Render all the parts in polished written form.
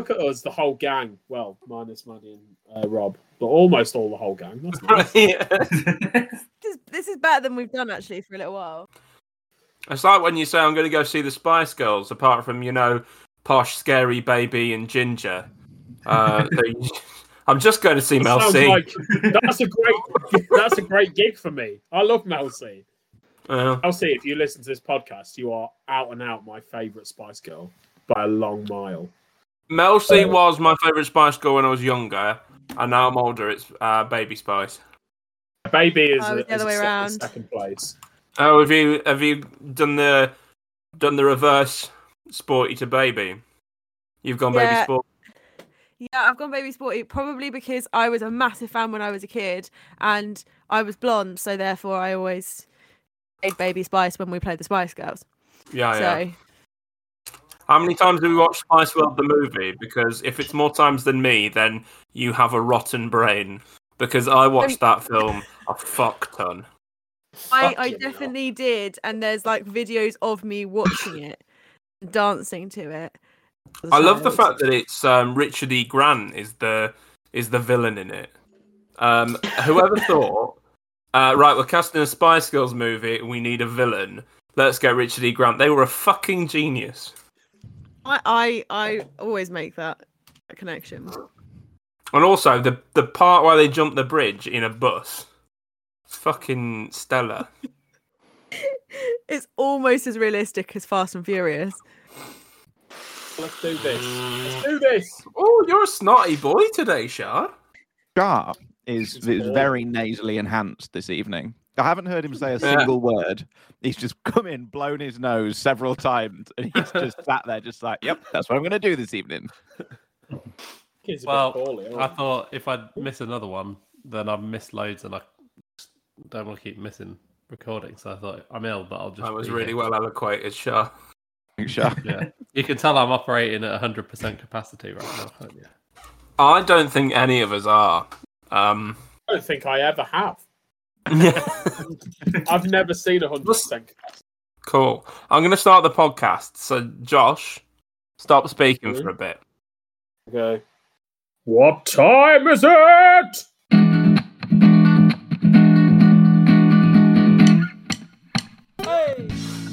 Look at us, the whole gang. Well, minus Maddie and Rob, but almost all the whole gang. That's nice. This is better than we've done, actually, for a little while. It's like when you say, I'm going to go see the Spice Girls, apart from, you know, Posh, Scary, Baby, and Ginger. I'm just going to see Mel C. Like, that's a great gig for me. I love Mel C. Mel C, if you listen to this podcast, you are out and out my favourite Spice Girl by a long mile. Mel C was my favourite Spice Girl when I was younger, and now I'm older. It's Baby Spice. Baby is second place. Oh, have you done the reverse sporty to baby? You've gone baby sporty. Yeah, I've gone baby sporty, probably because I was a massive fan when I was a kid and I was blonde, so therefore I always played Baby Spice when we played the Spice Girls. Yeah, so. Yeah. How many times do we watch Spice World the movie? Because if it's more times than me, then you have a rotten brain. Because I watched that film a fuck ton. I definitely did, and there's like videos of me watching it, dancing to it. I love the fact that it's Richard E. Grant is the villain in it. Whoever thought, right, we're casting a Spice Girls movie, and we need a villain. Let's go Richard E. Grant. They were a fucking genius. I always make that connection. And also the part where they jump the bridge in a bus. Fucking stellar. It's almost as realistic as Fast and Furious. Let's do this. Oh, you're a snotty boy today, Shah. Shah is very nasally enhanced this evening. I haven't heard him say a single word. He's just come in, blown his nose several times, and he's just sat there just like, yep, that's what I'm going to do this evening. Well, poorly, I thought if I'd miss another one, then I've missed loads and I don't want to keep missing recording, so I thought I'm ill, but I'll just. I was really well allocated, Shah. Sure. Yeah, you can tell I'm operating at 100% capacity right now, can't you? I don't think any of us are. I don't think I ever have. I've never seen 100% capacity. Cool. I'm going to start the podcast. So, Josh, stop speaking for a bit. Okay. What time is it?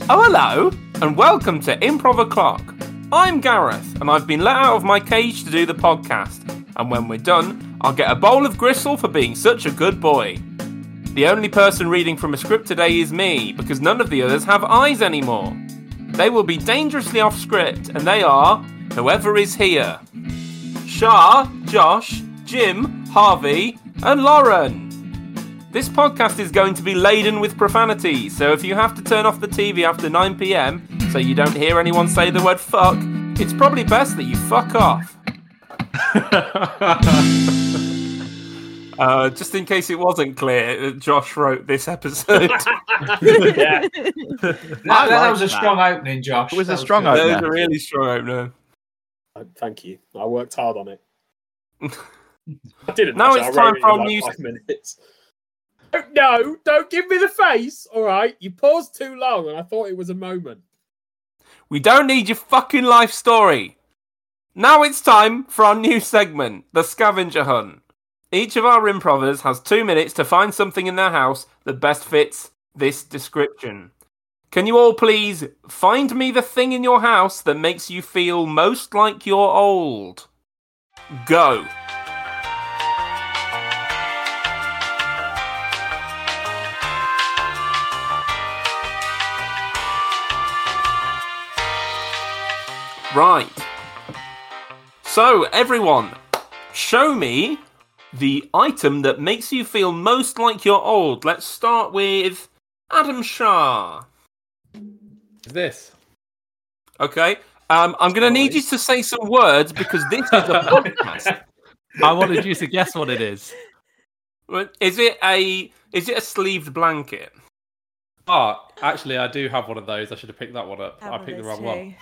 Oh, hello, and welcome to Improv O'Clock. I'm Gareth, and I've been let out of my cage to do the podcast, and when we're done, I'll get a bowl of gristle for being such a good boy. The only person reading from a script today is me, because none of the others have eyes anymore. They will be dangerously off script, and they are whoever is here. Shah, Josh, Jim, Harvey, and Lauren. This podcast is going to be laden with profanity, so if you have to turn off the TV after 9 PM so you don't hear anyone say the word fuck, it's probably best that you fuck off. Just in case it wasn't clear, Josh wrote this episode. Yeah. That was a strong opening, Josh. It was a strong opener. That was a really strong opener. Thank you. I worked hard on it. I didn't. Now it's time for our music. 5 minutes. No, don't give me the face, all right? You paused too long, and I thought it was a moment. We don't need your fucking life story. Now it's time for our new segment, the scavenger hunt. Each of our improvers has 2 minutes to find something in their house that best fits this description. Can you all please find me the thing in your house that makes you feel most like you're old? Go. Right. So, everyone, show me the item that makes you feel most like you're old. Let's start with Adam Shah. Is this? Okay. I'm going to need you to say some words because this is a podcast. I wanted you to guess what it is. Is it a sleeved blanket? Oh, actually, I do have one of those. I should have picked that one up. I picked the wrong one.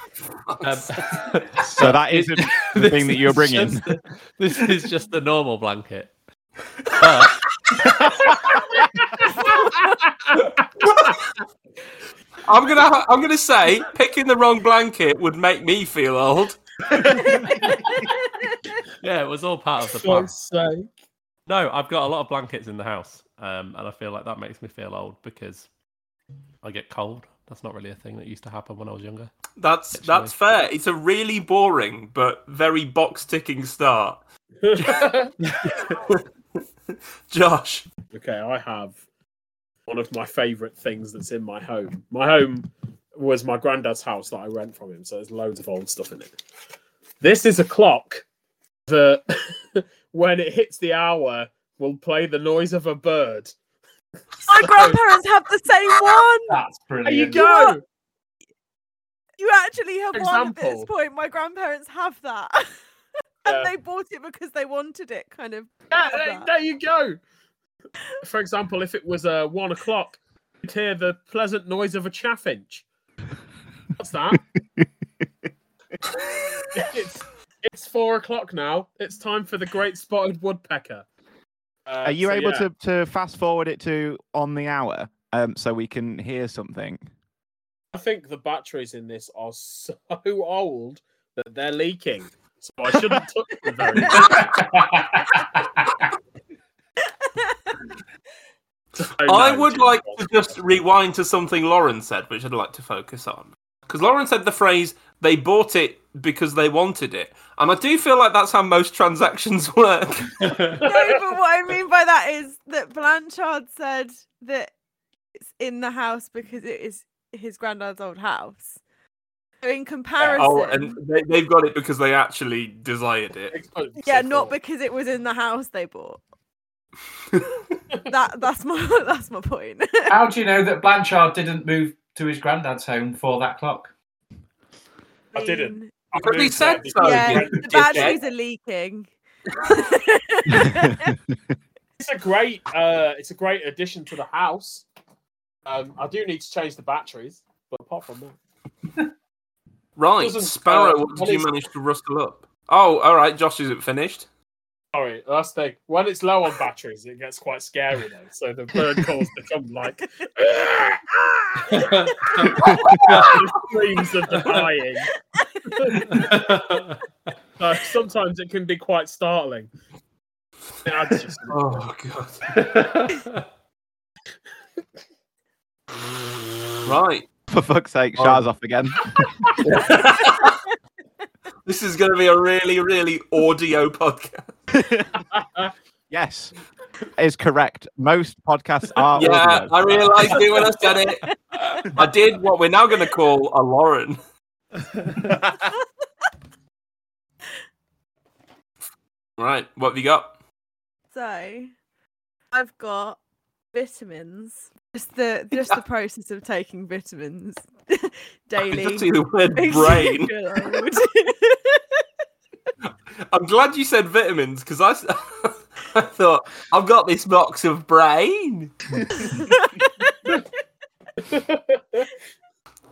So that isn't the thing that you're bringing. This is just the normal blanket. But... I'm gonna say picking the wrong blanket would make me feel old. Yeah, it was all part of the plan. No, I've got a lot of blankets in the house, and I feel like that makes me feel old because I get cold. That's not really a thing that used to happen when I was younger. That's fair. It's a really boring but very box-ticking start. Josh. Okay, I have one of my favourite things that's in my home. My home was my granddad's house that I rent from him, so there's loads of old stuff in it. This is a clock that, when it hits the hour, will play the noise of a bird. My grandparents have the same one. That's brilliant. There you go. You actually have one at this point. My grandparents have that. And they bought it because they wanted it, kind of. Yeah, there you go. For example, if it was 1 o'clock, you'd hear the pleasant noise of a chaffinch. What's that? It's 4 o'clock now. It's time for the great spotted woodpecker. Are you able to fast forward it to on the hour so we can hear something? I think the batteries in this are so old that they're leaking. So I shouldn't touch them very much. I would like to just rewind to something Lauren said, which I'd like to focus on. Because Lauren said the phrase, they bought it because they wanted it. And I do feel like that's how most transactions work. No, but what I mean by that is that Blanchard said that it's in the house because it is his granddad's old house. So in comparison... Yeah, and they've got it because they actually desired it. Yeah, not because it was in the house they bought. That's my point. How do you know that Blanchard didn't move to his granddad's home for that clock? I didn't. I probably said so. Yeah, the batteries are leaking. It's a great addition to the house. I do need to change the batteries, but apart from that, right? Sparrow, what did you manage to rustle up? Oh, all right. Josh, is it finished? Sorry, last thing. When it's low on batteries, it gets quite scary though. So the bird calls become like screams of dying. Sometimes it can be quite startling. Oh god! Right. For fuck's sake, Shah's off again. This is going to be a really, really audio podcast. Yes, is correct. Most podcasts are audio. I realised it when I said it. I did what we're now going to call a Lauren. Right, what have you got? So, I've got vitamins. Just the process of taking vitamins daily. I can see the word brain. I'm glad you said vitamins because I thought I've got this box of brain.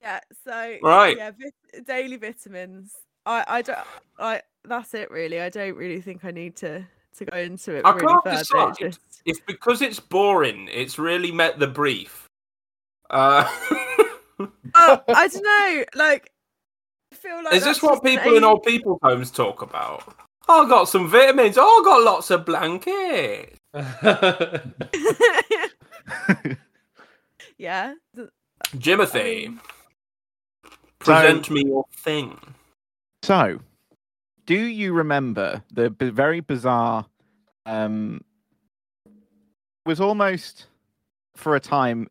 Yeah. So right. Yeah. Daily vitamins. I don't. That's it. Really. I don't really think I need to go into it. I really can't decide. It's because it's boring. It's really met the brief. I don't know. Like, I feel like is this what people in old people's homes talk about? Oh, I got some vitamins. Oh, I got lots of blankets. Yeah, Jimothy, present me your thing. So, do you remember the very bizarre? Was almost for a time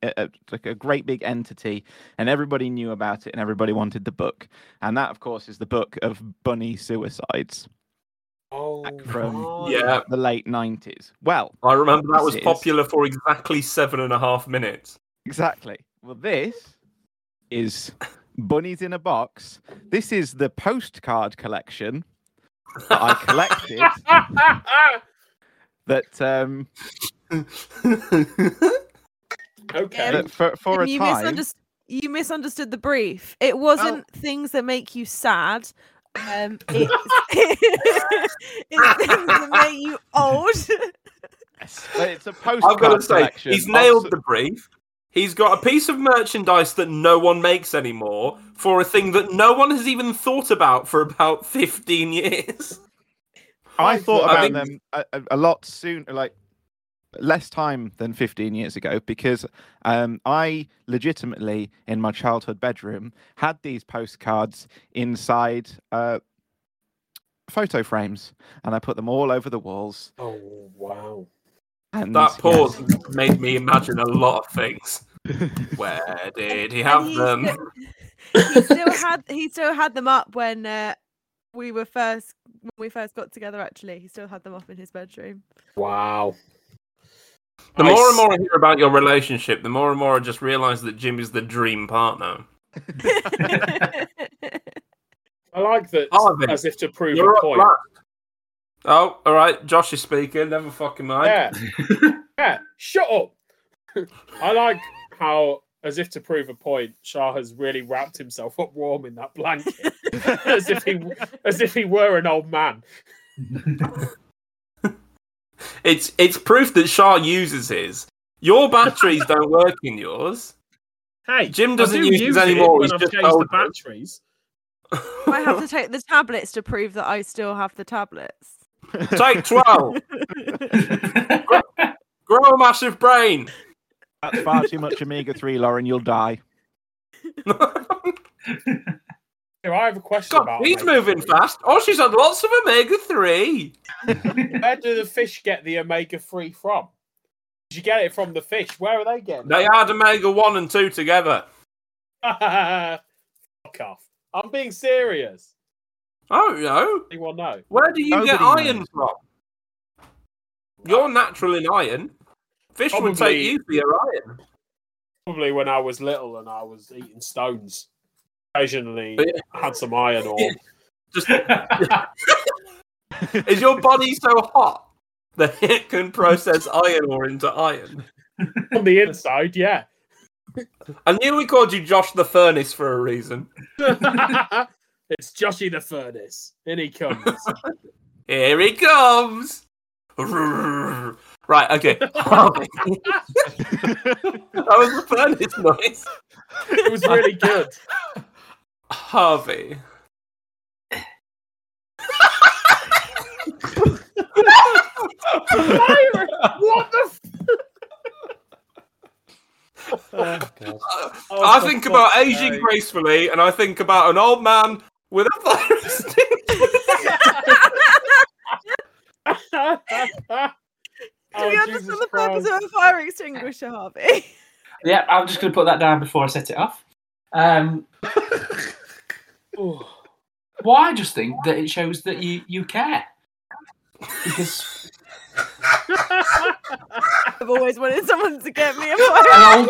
like a great big entity, and everybody knew about it and everybody wanted the book. And that, of course, is the book of Bunny Suicides. Oh, from the late 90s. Well, I remember that was popular for exactly 7.5 minutes. Exactly. Well, this is Bunnies in a Box. This is the postcard collection that I collected. That okay. That for a time, you misunderstood the brief. It wasn't things that make you sad. It's things that make you old. Yes, but it's a postcard collection. He's nailed the brief. He's got a piece of merchandise that no one makes anymore for a thing that no one has even thought about for about 15 years. I thought about them a lot sooner, like less time than 15 years ago, because I legitimately, in my childhood bedroom, had these postcards inside photo frames, and I put them all over the walls. Oh, wow. And that pause made me imagine a lot of things. Where did he have them? He still had them up when we first got together. Actually, he still had them up in his bedroom. Wow. The more and more I hear about your relationship, the more and more I just realise that Jim is the dream partner. I like that, Harvey, as if to prove a point. Right. Oh, all right. Josh is speaking. Never fucking mind. Yeah. Yeah. Shut up. I like how, as if to prove a point, Shah has really wrapped himself up warm in that blanket, as if he were an old man. It's proof that Shah uses his. Your batteries don't work in yours. Hey, Jim doesn't use his anymore. When I've just changed the batteries. I have to take the tablets to prove that I still have the tablets. Take 12. grow a massive brain. That's far too much omega-3, Lauren. You'll die. Here, I have a question about... She's moving fast. Oh, she's had lots of omega-3. Where do the fish get the omega-3 from? Did you get it from the fish? Where are they getting it? They had omega-1 and 2 together. Fuck off. I'm being serious. Oh, no. Anyone know? Where do you Nobody get iron knows. From? You're natural in iron. Fish would take you for your iron. Probably when I was little and I was eating stones. Occasionally, had some iron or... Just... Is your body so hot that it can process iron ore into iron? On the inside, yeah. I knew we called you Josh the Furnace for a reason. It's Joshy the Furnace. In he comes. Here he comes. Right, okay. That was the furnace noise. It was really good. Harvey. What the I think about aging gracefully, and I think about an old man with a fire extinguisher. To be honest, for the purpose of a fire extinguisher, Harvey. Yeah, I'm just going to put that down before I set it off. Well, I just think that it shows that you care. Because... I've always wanted someone to get me a fire. And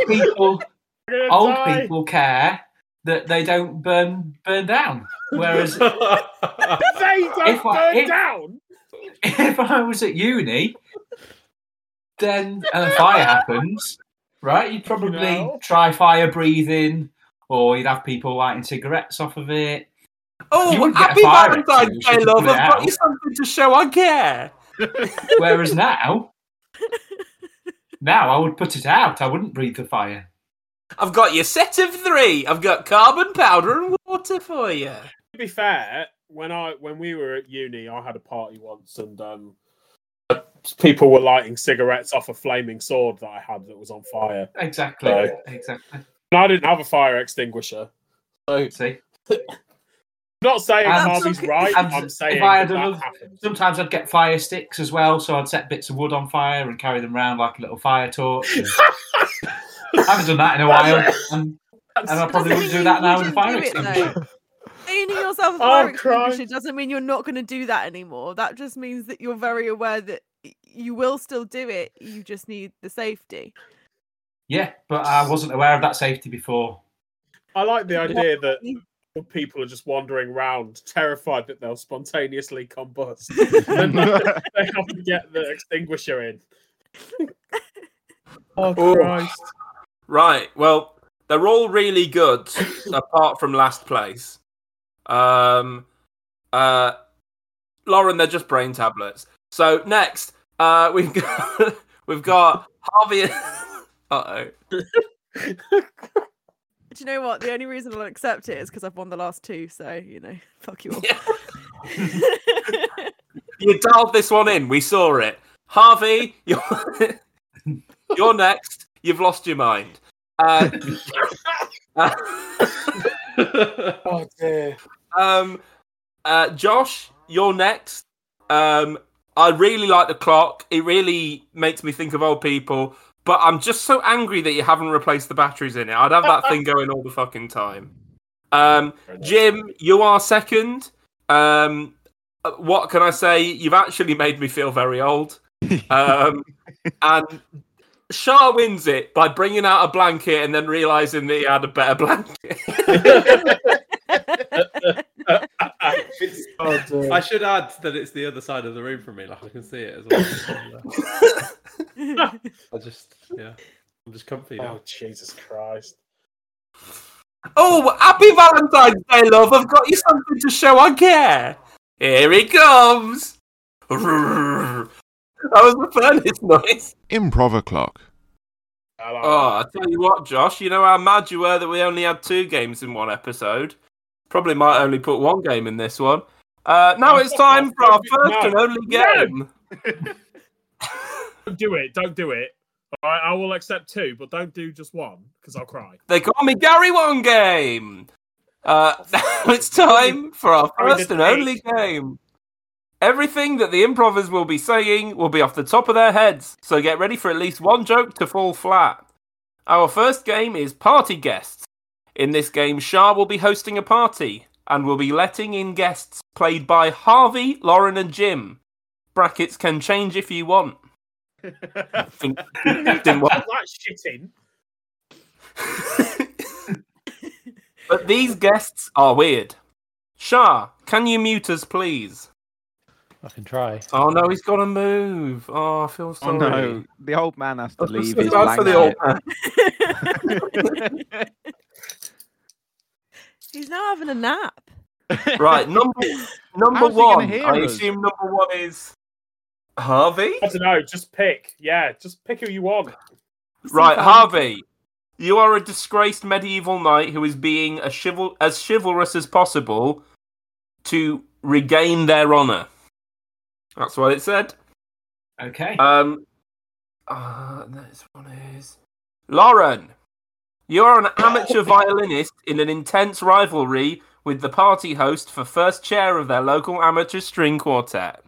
old people care that they don't burn down. Whereas they don't burn down. If I was at uni, then a fire happens, right? You'd probably try fire breathing, or you'd have people lighting cigarettes off of it. Oh, happy Valentine's Day, love! I've got you something to show I care. Whereas now I would put it out. I wouldn't breathe the fire. I've got your set of 3. I've got carbon powder and water for you. To be fair, when we were at uni, I had a party once, and people were lighting cigarettes off a flaming sword that I had that was on fire. Exactly. So, exactly. And I didn't have a fire extinguisher. So see. I'm not saying Harvey's right. I'm saying that happened. Sometimes I'd get fire sticks as well, so I'd set bits of wood on fire and carry them around like a little fire torch. I haven't done that in a while, and I probably wouldn't do that now with a fire extinguisher. Meaning yourself a fire extinguisher doesn't mean you're not going to do that anymore. That just means that you're very aware that you will still do it. You just need the safety. Yeah, but I wasn't aware of that safety before. I like the idea that people are just wandering around, terrified that they'll spontaneously combust. And they have to get the extinguisher in. Oh, Christ. Right, well, they're all really good, apart from last place. Lauren, they're just brain tablets. So, next, we've got Harvey... Uh-oh. Do you know what? The only reason I'll accept it is because I've won the last two, so, you know, fuck you all. Yeah. You dialed this one in. We saw it. Harvey, you're next. You've lost your mind. Oh, dear. Josh, you're next. I really like the clock. It really makes me think of old people. But I'm just so angry that you haven't replaced the batteries in it. I'd have that thing going all the fucking time. Jim, you are second. What can I say? You've actually made me feel very old. And Shah wins it by bringing out a blanket and then realising that he had a better blanket. I should add that it's the other side of the room from me. Like I can see it as well. I'm just comfy now. Oh, Jesus Christ! Oh, happy Valentine's Day, love! I've got you something to show I care. Here he comes. That was the furnace noise. Improv O'Clock. Hello. Oh, I tell you what, Josh. You know how mad you were that we only had two games in one episode. Probably might only put one game in this one. Now it's time for our first and only game. Don't do it. Don't do it. All right, I will accept two, but don't do just one, because I'll cry. They call me Gary One Game. Now it's time for our first and only game. Everything that the improvers will be saying will be off the top of their heads, so get ready for at least one joke to fall flat. Our first game is Party Guests. In this game, Shah will be hosting a party and will be letting in guests played by Harvey, Lauren and Jim. Brackets can change if you want. I think you need to put that shit in. But these guests are weird. Shah, can you mute us, please? I can try. Oh, no, he's got to move. Oh, I feel sorry. Oh, no. The old man has to leave his blanket. For the old man. He's now having a nap. Right, number one. I assume number one is Harvey? I don't know, just pick. Yeah, just pick who you want. Right, Harvey, you are a disgraced medieval knight who is being as chivalrous as possible to regain their honour. That's what it said. Okay. This one is... Lauren. You are an amateur violinist in an intense rivalry with the party host for first chair of their local amateur string quartet.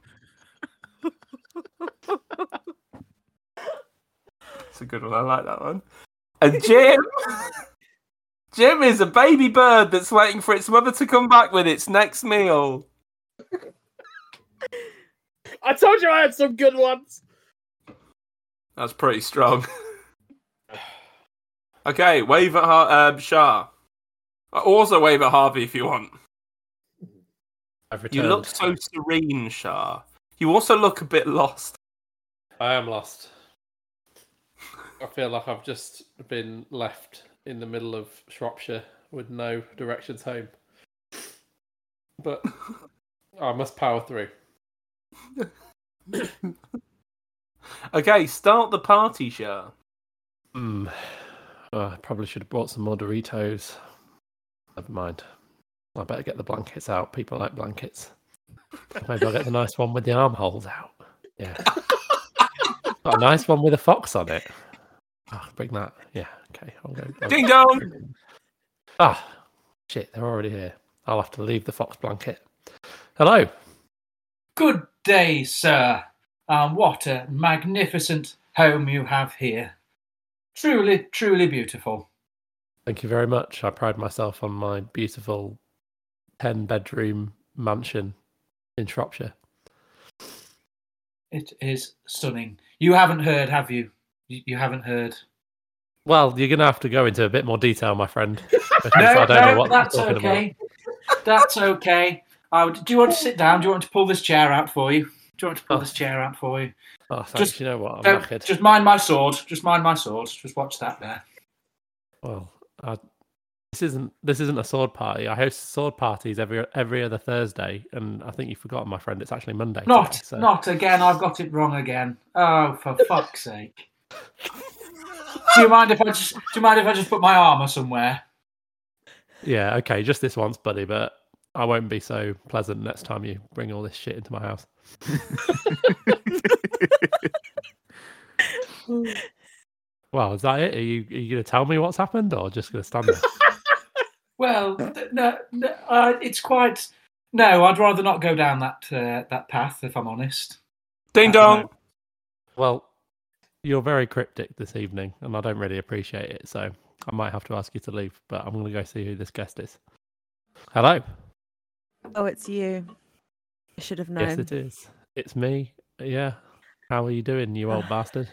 It's a good one. I like that one. And Jim... Jim is a baby bird that's waiting for its mother to come back with its next meal. I told you I had some good ones. That's pretty strong. Okay, wave at Shah. Also wave at Harvey if you want. You look so serene, Shah. You also look a bit lost. I am lost. I feel like I've just been left in the middle of Shropshire with no directions home. But I must power through. Okay, start the party, Shah. Oh, I probably should have bought some more Doritos. Never mind. I better get the blankets out. People like blankets. Maybe I'll get the nice one with the armholes out. Yeah. Got a nice one with a fox on it. Oh, bring that. Yeah, okay. Ding dong! Ah, oh, shit, they're already here. I'll have to leave the fox blanket. Hello. Good day, sir. What a magnificent home you have here. Truly, truly beautiful. Thank you very much. I pride myself on my beautiful 10-bedroom mansion in Shropshire. It is stunning. You haven't heard, have you? You haven't heard. Well, you're going to have to go into a bit more detail, my friend. No, that's okay. That's okay. Do you want to sit down? Do you want to pull this chair out for you? Oh, thanks. Just, you know what? I'm knackered. Just mind my sword. Just watch that there. Well, this isn't a sword party. I host sword parties every other Thursday, and I think you've forgotten, my friend. It's actually Monday. Not again. I've got it wrong again. Oh, for fuck's sake. Do you mind if I just put my armour somewhere? Yeah, okay, just this once, buddy, but I won't be so pleasant next time you bring all this shit into my house. Well, is that it? Are you going to tell me what's happened, or just going to stand there? Well, no, it's quite... No, I'd rather not go down that path, if I'm honest. Ding dong! Well, you're very cryptic this evening, and I don't really appreciate it, so I might have to ask you to leave, but I'm going to go see who this guest is. Hello? Oh, it's you. I should have known. Yes, it is. It's me. Yeah. How are you doing, you old bastard?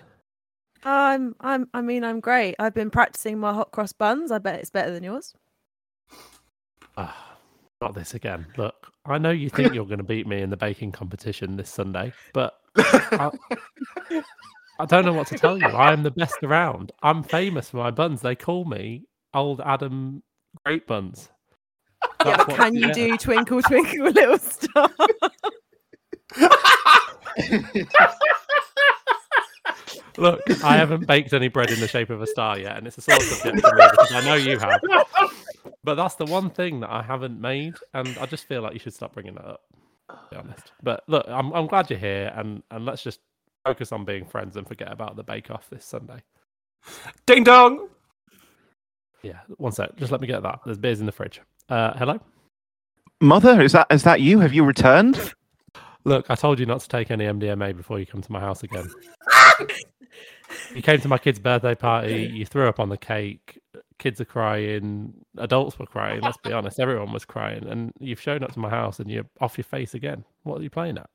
I'm great. I've been practicing my hot cross buns. I bet it's better than yours. Not this again. Look, I know you think you're going to beat me in the baking competition this Sunday, but I don't know what to tell you. I am the best around. I'm famous for my buns. They call me Old Adam Great Buns. Yeah, can you do Twinkle Twinkle Little Star? Look, I haven't baked any bread in the shape of a star yet, and it's a sore subject for me because I know you have. But that's the one thing that I haven't made, and I just feel like you should stop bringing that up, to be honest. But look, I'm glad you're here, and let's just focus on being friends and forget about the bake-off this Sunday. Ding dong! Yeah, one sec. Just let me get that. There's beers in the fridge. Hello? Mother, is that you? Have you returned? Look, I told you not to take any MDMA before you come to my house again. You came to my kid's birthday party, you threw up on the cake, kids are crying, adults were crying, let's be honest, everyone was crying, and you've shown up to my house and you're off your face again. What are you playing at?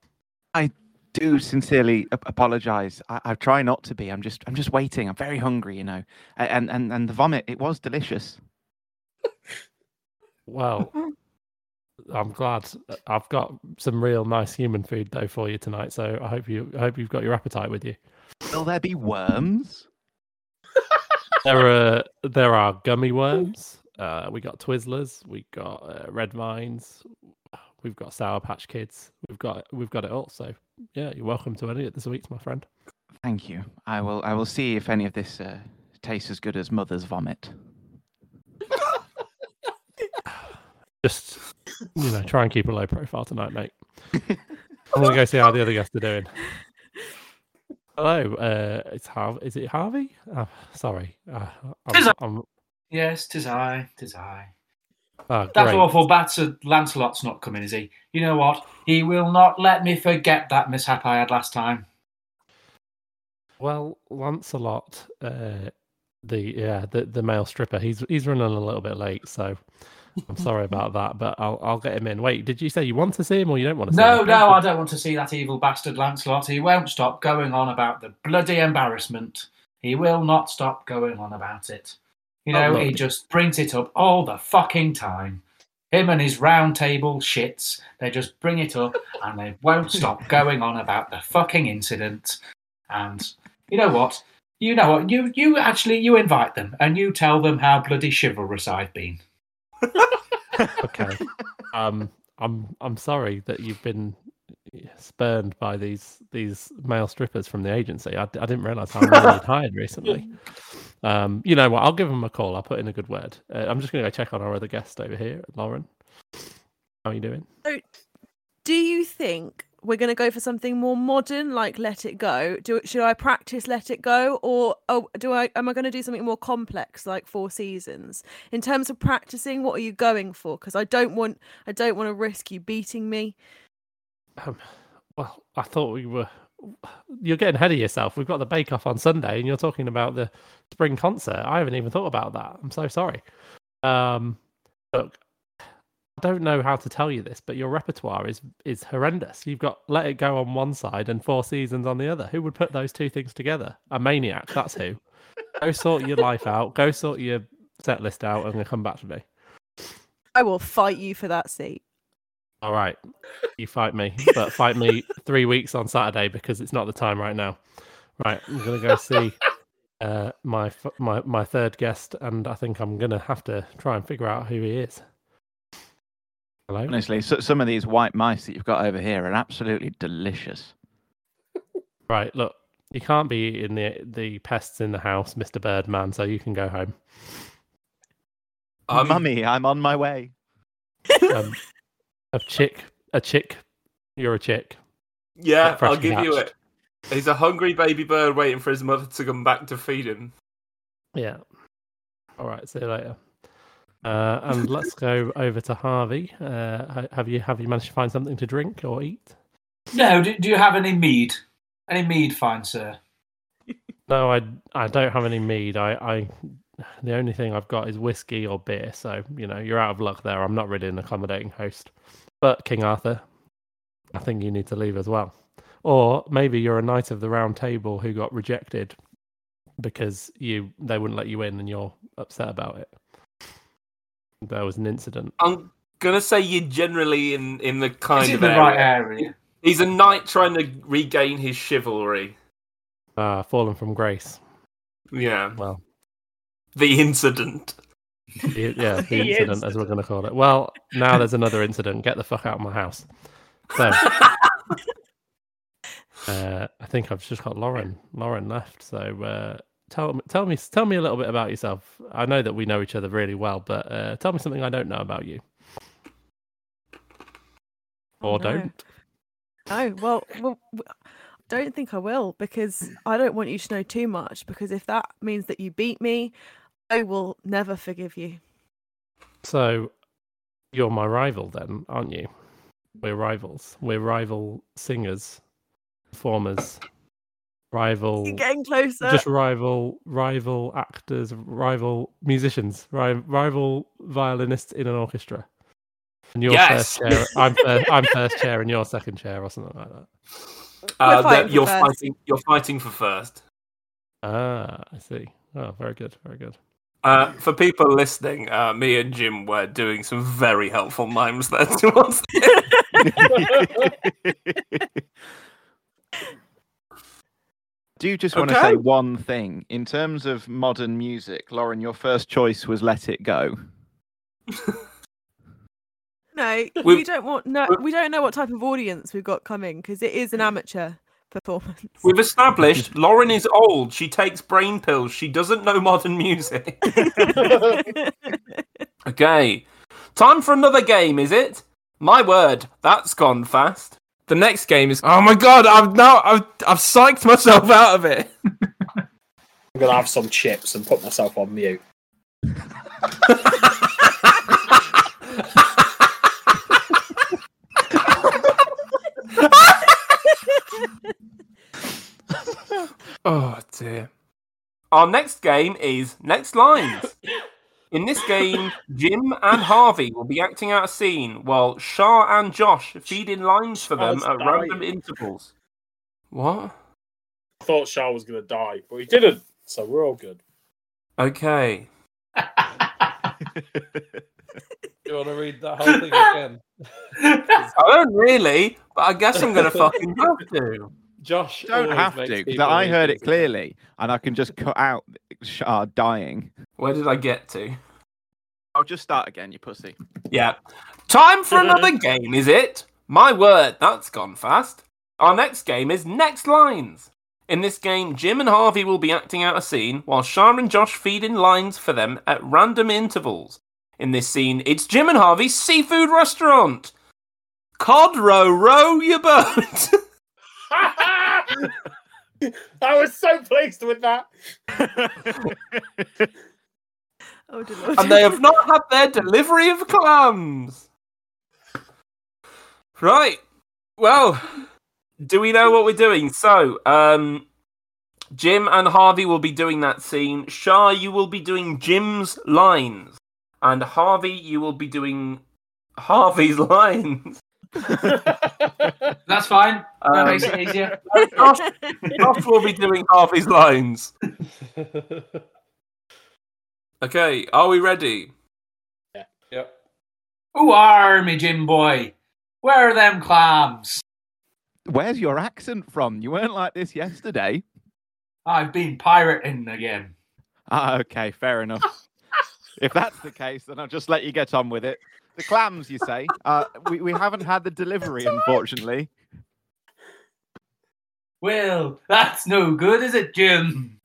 I do sincerely apologise. I try not to be. I'm just waiting. I'm very hungry, you know. And the vomit, it was delicious. Well, I'm glad. I've got some real nice human food though for you tonight, so I hope you've got your appetite with you. Will there be worms? There are gummy worms. We got Twizzlers. We got Red Vines. We've got Sour Patch Kids. We've got it all. So yeah, you're welcome to any of this week's, my friend. Thank you. I will see if any of this tastes as good as Mother's vomit. Just, you know, try and keep a low profile tonight, mate. I'm gonna go see how the other guests are doing. Hello, it's Harvey. Is it Harvey? Sorry. Yes, 'tis I. 'Tis I. Oh, that awful bastard Lancelot's not coming, is he? You know what? He will not let me forget that mishap I had last time. Well, Lancelot, the male stripper, he's running a little bit late, so I'm sorry about that, but I'll get him in. Wait, did you say you want to see him or you don't want to see him? No, I don't want to see that evil bastard Lancelot. He won't stop going on about the bloody embarrassment. He will not stop going on about it. You know, he just brings it up all the fucking time. Him and his round table shits, they just bring it up and they won't stop going on about the fucking incident. And you know what? You invite them and you tell them how bloody chivalrous I've been. Okay. I'm sorry that you've been spurned by these male strippers from the agency. I didn't realise how many you'd hired recently. You know what? I'll give them a call. I'll put in a good word. I'm just going to go check on our other guest over here, Lauren. How are you doing? So, do you think we're going to go for something more modern, like Let It Go? Should I practice Let It Go, or am I going to do something more complex, like Four Seasons? In terms of practicing, what are you going for? Because I don't want to risk you beating me. Well, I thought you're getting ahead of yourself. We've got the Bake Off on Sunday, and you're talking about the spring concert. I haven't even thought about that. I'm so sorry. Look, I don't know how to tell you this, but your repertoire is horrendous. You've got Let It Go on one side and Four Seasons on the other. Who would put those two things together? A maniac, that's who. Go sort your life out. Go sort your set list out and come back to me. I will fight you for that seat. All right. You fight me, but fight me 3 weeks on Saturday because it's not the time right now. Right, I'm going to go see my third guest, and I think I'm going to have to try and figure out who he is. Hello? Honestly, some of these white mice that you've got over here are absolutely delicious. Right, look, You can't be eating the pests in the house, Mr. Birdman, so you can go home. Mummy, I'm on my way. A chick. You're a chick. Yeah, I'll give you it. He's a hungry baby bird waiting for his mother to come back to feed him. Yeah. All right, see you later. And let's go over to Harvey. Have you managed to find something to drink or eat? No. Do you have any mead? Any mead, fine, sir? No, I don't have any mead. The only thing I've got is whiskey or beer. So, you know, you're out of luck there. I'm not really an accommodating host. But King Arthur, I think you need to leave as well. Or maybe you're a knight of the round table who got rejected because they wouldn't let you in and you're upset about it. There was an incident. I'm going to say you're generally in the kind of area. Right area. He's a knight trying to regain his chivalry. Fallen from grace. Yeah. Well. The incident. The incident, as we're going to call it. Well, now there's another incident. Get the fuck out of my house. So, I think I've just got Lauren. Lauren left. So tell me a little bit about yourself. I know that we know each other really well, but tell me something I don't know about you. Don't. No, well, I don't think I will, because I don't want you to know too much, because if that means that you beat me, I will never forgive you. So, you're my rival then, aren't you? We're rivals. We're rival singers, performers, rival... You're getting closer. Just rival actors, rival musicians, rival violinists in an orchestra. And you're first chair, I'm first chair and you're second chair or something like that. You're fighting for first. Ah, I see. Oh, very good, very good. For people listening, me and Jim were doing some very helpful mimes there towards the end. Do just want to say one thing. In terms of modern music, Lauren, your first choice was Let It Go. No, we don't want. No, we don't know what type of audience we've got coming because it is an amateur performance. We've established Lauren is old. She takes brain pills. She doesn't know modern music. Okay, time for another game. Is it? My word, that's gone fast. The next game is. Oh my god! I've psyched myself out of it. I'm gonna have some chips and put myself on mute. Oh dear. Our next game is Next Lines. In this game, Jim and Harvey will be acting out a scene while Shah and Josh feed in lines for them at random intervals. What? I thought Shah was going to die, but he didn't, so we're all good. Okay. Do you want to read that whole thing again? I don't really, but I guess I'm going to fucking have to. Josh, don't have to, because I heard it clearly, and I can just cut out Shah dying. Where did I get to? I'll just start again, you pussy. Yeah. Time for another game, is it? My word, that's gone fast. Our next game is Next Lines. In this game, Jim and Harvey will be acting out a scene while Shah and Josh feed in lines for them at random intervals. In this scene, it's Jim and Harvey's seafood restaurant. Cod row, row your boat. I was so pleased with that. Oh, and they have not had their delivery of clams. Right. Well, do we know what we're doing? So, Jim and Harvey will be doing that scene. Shah, you will be doing Jim's lines. And Harvey, you will be doing Harvey's lines. That's fine. That makes it easier. Josh will be doing Harvey's lines. Okay, are we ready? Yeah. Yep. Who are me, Jim boy? Where are them clams? Where's your accent from? You weren't like this yesterday. I've been pirating again. Ah, okay, fair enough. If that's the case, then I'll just let you get on with it. The clams, you say? We haven't had the delivery, unfortunately. Well, that's no good, is it, Jim?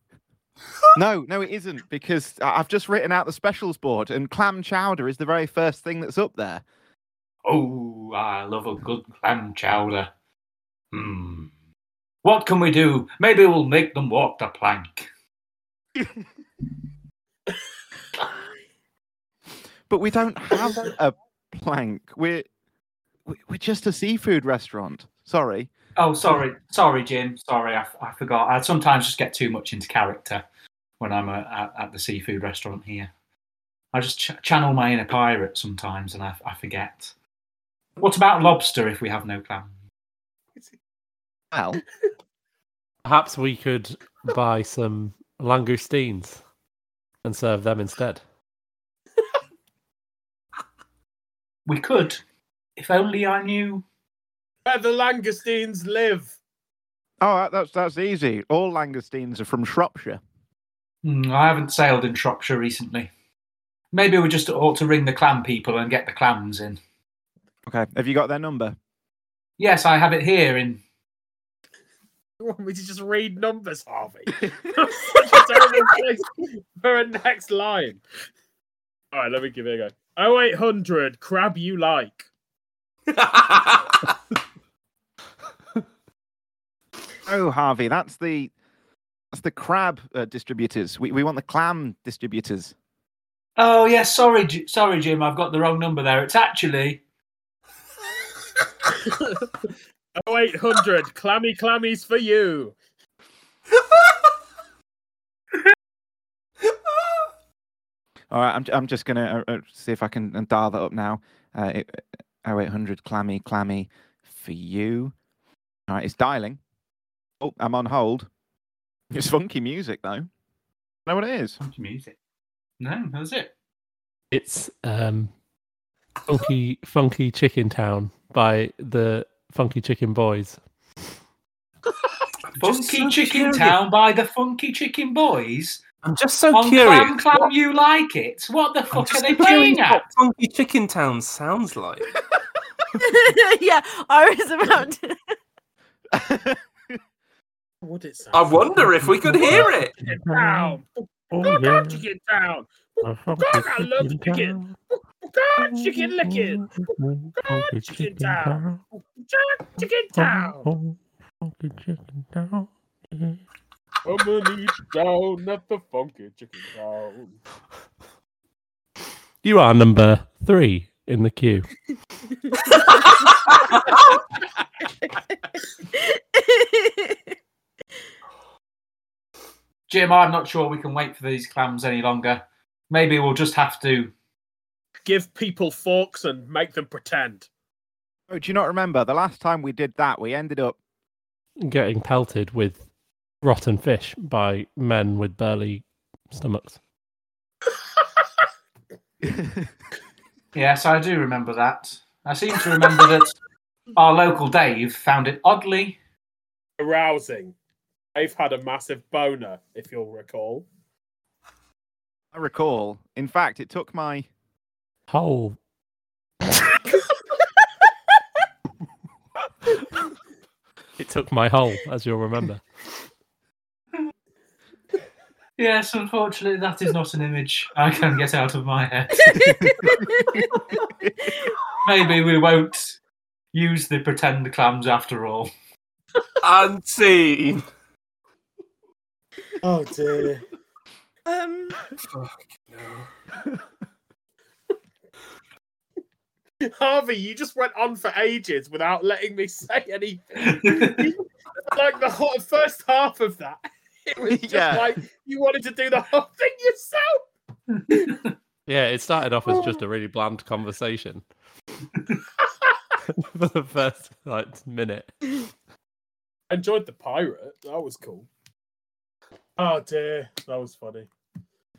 No, it isn't, because I've just written out the specials board, and clam chowder is the very first thing that's up there. Oh, I love a good clam chowder. What can we do? Maybe we'll make them walk the plank. But we don't have a plank. We're just a seafood restaurant. Sorry. Oh, sorry, Jim. Sorry, I forgot. I sometimes just get too much into character when I'm at the seafood restaurant here. I just channel my inner pirate sometimes, and I forget. What about lobster if we have no clam? Well, perhaps we could buy some langoustines and serve them instead. We could, if only I knew where the langoustines live. Oh, that's easy. All langoustines are from Shropshire. I haven't sailed in Shropshire recently. Maybe we just ought to ring the clam people and get the clams in. Okay, have you got their number? Yes, I have it here in... You want me to just read numbers, Harvey? That's such a terrible place for a next line. All right, let me give it a go. 0800, crab you like. Oh, Harvey, that's the crab distributors. We want the clam distributors. Oh, yes, yeah, sorry, Jim, I've got the wrong number there. It's actually... 0800, clammy clammies for you. All right, I'm just gonna see if I can dial that up now. 0800, clammy clammy for you. All right, it's dialing. Oh, I'm on hold. It's funky music, though. Know what it is? Funky music. No, how's it? It's funky Chicken Town by the Funky Chicken Boys. Funky Chicken Town by the Funky Chicken Boys? I'm just so curious. On Clam You Like It? What the fuck are they playing at? What Funky Chicken Town sounds like. Yeah, I was about to... What it sound I wonder like? If we could hear it. Chicken Town. God, Chicken Town. God, I love chicken. God, chicken licking. God, Chicken Town. God, Chicken Town. Funky Chicken Town. I'm gonna eat down at the Funky Chicken Town. You are number 3 in the queue. Jim, I'm not sure we can wait for these clams any longer. Maybe we'll just have to... give people forks and make them pretend. Oh, do you not remember? The last time we did that, we ended up... getting pelted with rotten fish by men with burly stomachs. Yes, I do remember that. I seem to remember that our local Dave found it oddly... arousing. Dave had a massive boner, if you'll recall. I recall. In fact, it took my... whole. It took my whole, as you'll remember. Yes, unfortunately, that is not an image I can get out of my head. Maybe we won't use the pretend clams after all. Unseen. Oh dear. Fuck no. Harvey, you just went on for ages without letting me say anything. Like the whole first half of that. It was just like you wanted to do the whole thing yourself. Yeah, it started off as just a really bland conversation. For the first minute. I enjoyed the pirate. That was cool. Oh dear, that was funny.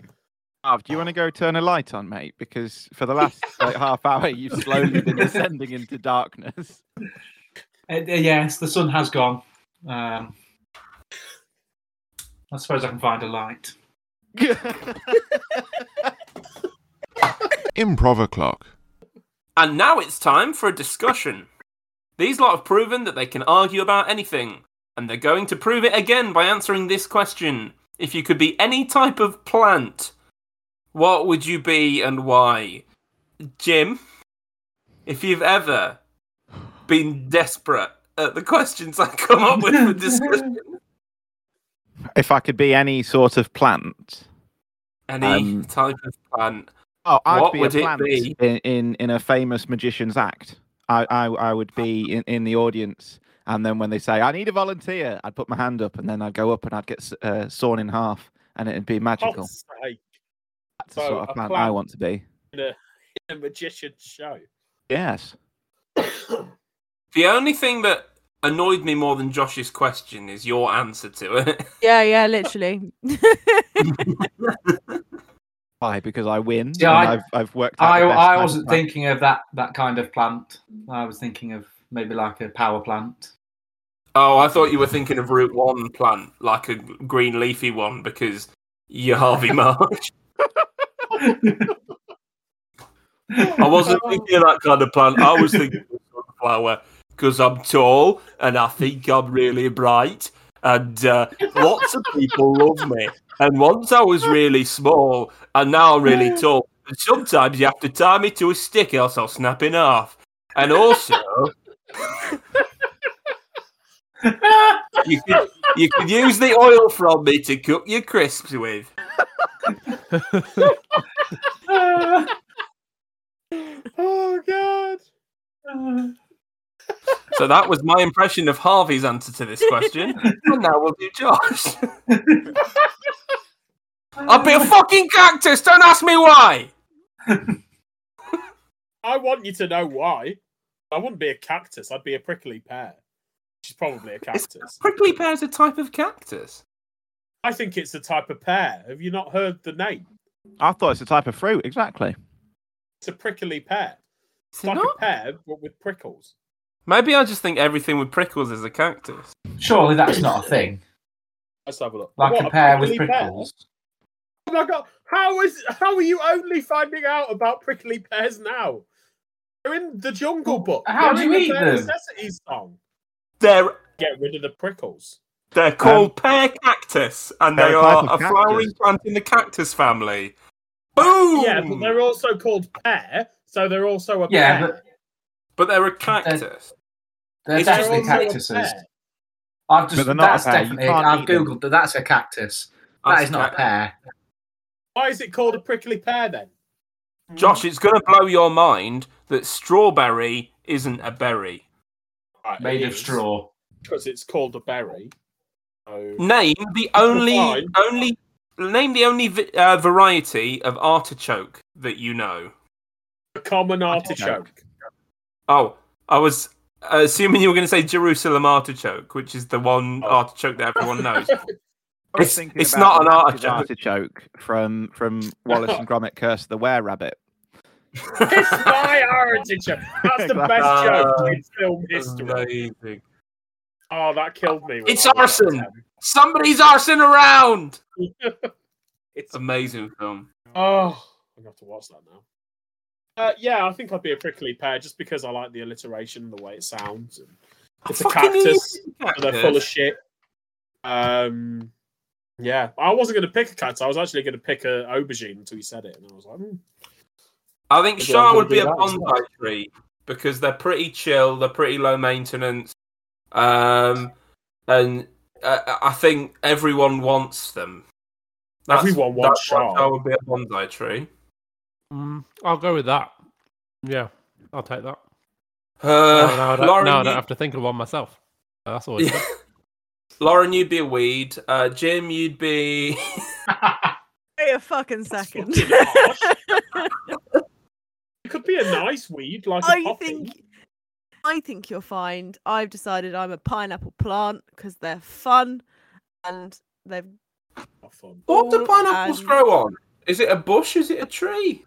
Do you want to go turn a light on, mate? Because for the last half hour, you've slowly been descending into darkness. Yes, the sun has gone. I suppose I can find a light. Improv O'Clock. And now it's time for a discussion. These lot have proven that they can argue about anything. And they're going to prove it again by answering this question. If you could be any type of plant, what would you be and why? Jim, if you've ever been desperate at the questions I come up with for discussion. If I could be any sort of plant. Any type of plant. Oh, I'd be a plant in a famous magician's act. I would be in the audience, and then when they say, I need a volunteer, I'd put my hand up, and then I'd go up and I'd get sawn in half, and it'd be magical. That's the sort of plant I want to be. In a magician's show. Yes. The only thing that annoyed me more than Josh's question is your answer to it. Yeah, literally. Why? Because I win. Yeah, I've worked out the best I wasn't thinking of that kind of plant. I was thinking of maybe like a power plant. Oh, I thought you were thinking of Route 1 plant, like a green leafy one, because you're Harvey Marsh. I wasn't thinking of that kind of plant. I was thinking of sunflower, because I'm tall and I think I'm really bright, and lots of people love me. And once I was really small, and now I'm really tall. And sometimes you have to tie me to a stick, else I'll snap in half. And also, you could use the oil from me to cook your crisps with. Oh, God. So that was my impression of Harvey's answer to this question. And now we'll do Josh. I'll be a fucking cactus. Don't ask me why. I want you to know why. I wouldn't be a cactus. I'd be a prickly pear, which is probably a cactus. Is prickly pear is a type of cactus? I think it's a type of pear. Have you not heard the name? I thought it's a type of fruit. Exactly. It's a prickly pear. It's like a pear, but with prickles. Maybe I just think everything with prickles is a cactus. Surely that's not a thing. Let's have a look. Like what, a pear with prickles. Pear? Oh my God! How are you only finding out about prickly pears now? They're in the Jungle Book. How do you eat them? Necessities song. They're get rid of the prickles. They're called pear cactus, and they are a flowering plant in the cactus family. Boom! Yeah, but they're also called pear, so they're also a pear. But they're a cactus. They're definitely cactuses. I've Googled that. That's a cactus. That is not a pear. Why is it called a prickly pear then? Josh, it's going to blow your mind that strawberry isn't a berry. Right, made of straw. Because it's called a berry. So... Name the only variety of artichoke that you know. A common artichoke. Oh, I was assuming you were going to say Jerusalem artichoke, which is the one artichoke that everyone knows. It's not an artichoke from Wallace and Gromit, Curse of the Were-Rabbit. It's my artichoke. That's the best joke in film history. Amazing. Oh, that killed me. It's arson. Somebody's arson around. It's amazing film. Oh, I'm going to have to watch that now. I think I'd be a prickly pear just because I like the alliteration and the way it sounds. And it's a cactus, so they're full of shit. I wasn't going to pick a cactus. I was actually going to pick an aubergine until you said it, and I was like, I think Shah would be a Bondi tree because they're pretty chill, they're pretty low maintenance, and I think everyone wants them. Everyone wants Shah. Shah would be a Bondi tree. I'll go with that. Yeah, I'll take that. Lauren, I don't have to think of one myself. That's all. Yeah. Lauren, you'd be a weed. Jim, you'd be. Wait a fucking second. It could be a nice weed, like a poppy. I think you'll find. I've decided I'm a pineapple plant because they're fun, and they've. What do pineapples grow on? Is it a bush? Is it a tree?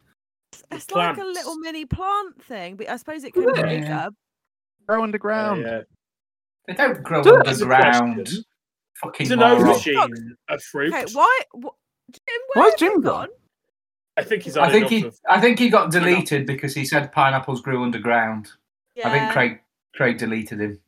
It's like a little mini plant thing, but I suppose it could be bigger. Grow underground. Yeah. They don't grow underground. Fucking aubergine a fruit. Okay, why? Why is Jim gone? I think he got deleted because he said pineapples grew underground. Yeah. I think Craig deleted him.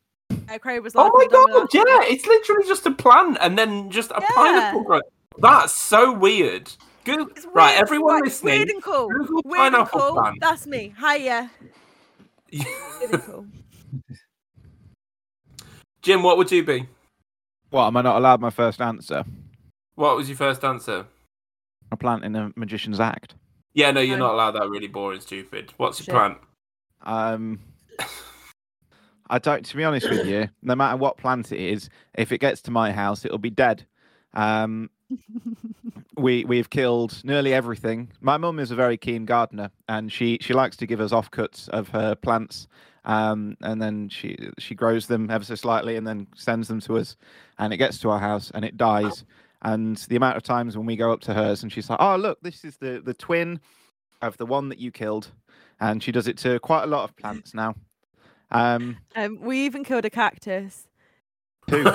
Craig was like, oh my God, yeah, it's literally just a plant and then just a pineapple growth. That's so weird. Google, weird. Right, everyone listening. Weird and cool. Google weird and cool. Plant. That's me. Hiya. Weird and cool. Jim, what would you be? What, am I not allowed my first answer? What was your first answer? A plant in a magician's act. Yeah, no, you're not allowed that. Really boring, stupid. What's your plant? I don't. To be honest with you, no matter what plant it is, if it gets to my house, it'll be dead. We've killed nearly everything. My mum is a very keen gardener, and she likes to give us offcuts of her plants, and then she grows them ever so slightly, and then sends them to us. And it gets to our house, and it dies. And the amount of times when we go up to hers, and she's like, "Oh, look, this is the twin of the one that you killed," and she does it to quite a lot of plants now. We even killed a cactus. We've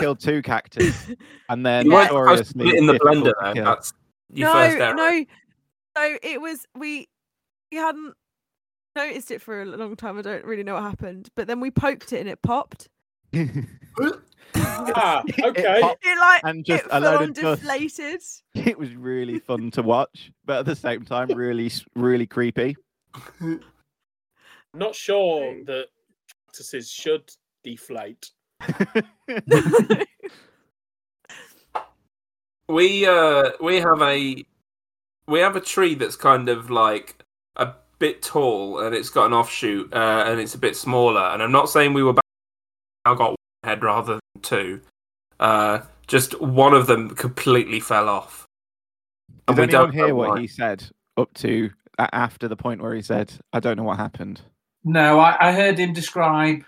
killed two cactus, and then gloriously in the blender. That's your first error. No, it was we hadn't noticed it for a long time. I don't really know what happened, but then we poked it and it popped. Okay. It like and just it full on deflated. It was really fun to watch, but at the same time, really, really creepy. Not sure that cactuses should deflate. We have a tree that's kind of like a bit tall, and it's got an offshoot, and it's a bit smaller. And I'm not saying we were. I got one head rather than two. Just one of them completely fell off. And we don't hear what he said up to after the point where he said, "I don't know what happened." No, I heard him describe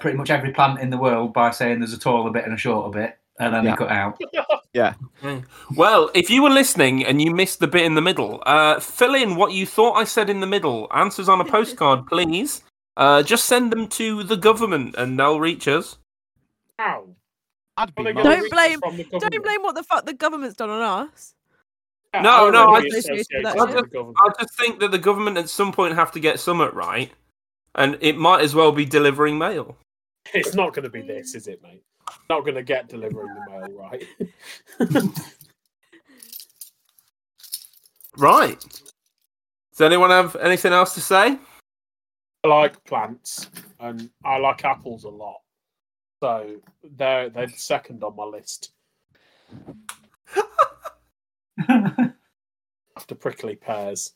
pretty much every plant in the world by saying there's a taller bit and a shorter bit, and then he cut out. Yeah. Well, if you were listening and you missed the bit in the middle, fill in what you thought I said in the middle. Answers on a postcard, please. Just send them to the government, and they'll reach us. Ow. Don't blame what the fuck the government's done on us. Yeah, no. I just think that the government at some point have to get something right, and it might as well be delivering mail. It's not going to be this, is it, mate? Not going to get delivering the mail right. Right. Does anyone have anything else to say? I like plants, and I like apples a lot. So they're second on my list. After prickly pears,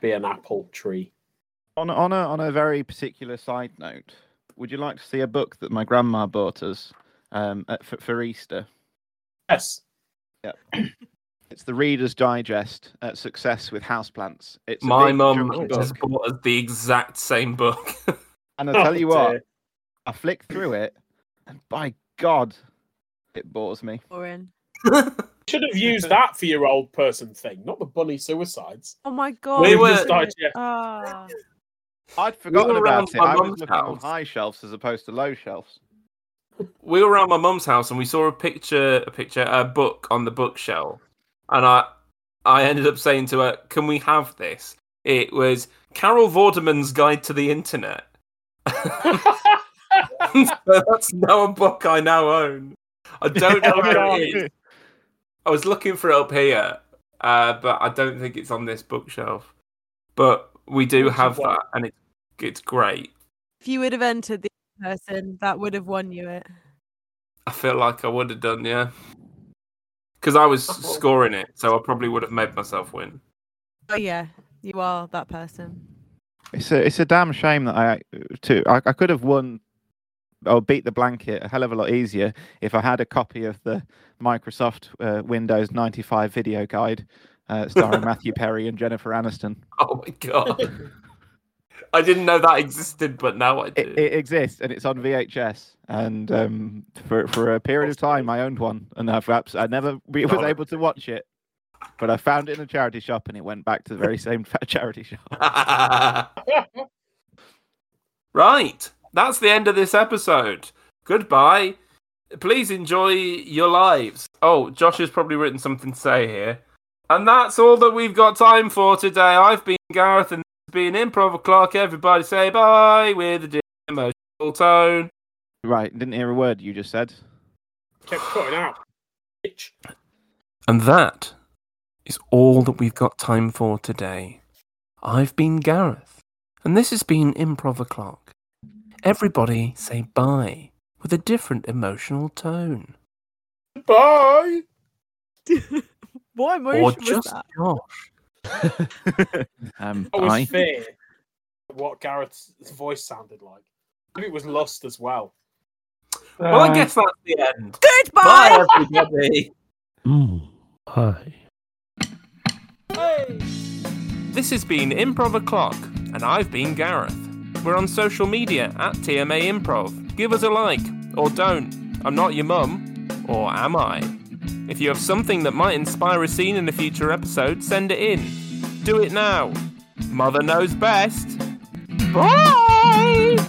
be an apple tree. On a very particular side note, would you like to see a book that my grandma bought us for Easter? Yes. Yeah. It's the Reader's Digest at Success with Houseplants. My mum just bought us the exact same book. And I tell you what, I flicked through it, and by God, it bores me. Lauren. Should have used that for your old person thing, not the Bunny Suicides. Oh my God. I'd forgotten about it. I was looking on high shelves as opposed to low shelves. We were around my mum's house, and we saw a book on the bookshelf. And I ended up saying to her, "Can we have this?" It was Carol Vorderman's Guide to the Internet. So that's now a book I now own. I don't know where it is. I was looking for it up here, but I don't think it's on this bookshelf. But we do have that, and it's great. If you would have entered the person, that would have won you it. I feel like I would have done, yeah. Because I was scoring it, so I probably would have made myself win. Oh yeah, you are that person. It's a damn shame that I could have won or beat the blanket a hell of a lot easier if I had a copy of the Microsoft Windows 95 video guide starring Matthew Perry and Jennifer Aniston. Oh my God. I didn't know that existed, but now I do. It exists, and it's on VHS. And for a period of time, I owned one, and I never was able to watch it. But I found it in a charity shop, and it went back to the very same charity shop. Right, that's the end of this episode. Goodbye. Please enjoy your lives. Oh, Josh has probably written something to say here, and that's all that we've got time for today. I've been Gareth, and being Improv O'Clock, everybody say bye with a emotional full tone. Right, didn't hear a word you just said. Kept cutting out. Bitch. And that is all that we've got time for today. I've been Gareth, and this has been Improv O'Clock. Everybody say bye with a different emotional tone. Bye! What emotion or just was that? Josh. I was fear what Gareth's voice sounded like. Maybe it was lost as well. Well, I guess that's the end. Goodbye! Bye, everybody! Hi. Hey. This has been Improv O'Clock, and I've been Gareth. We're on social media at TMA Improv. Give us a like, or don't. I'm not your mum, or am I? If you have something that might inspire a scene in a future episode, send it in. Do it now. Mother knows best. Bye!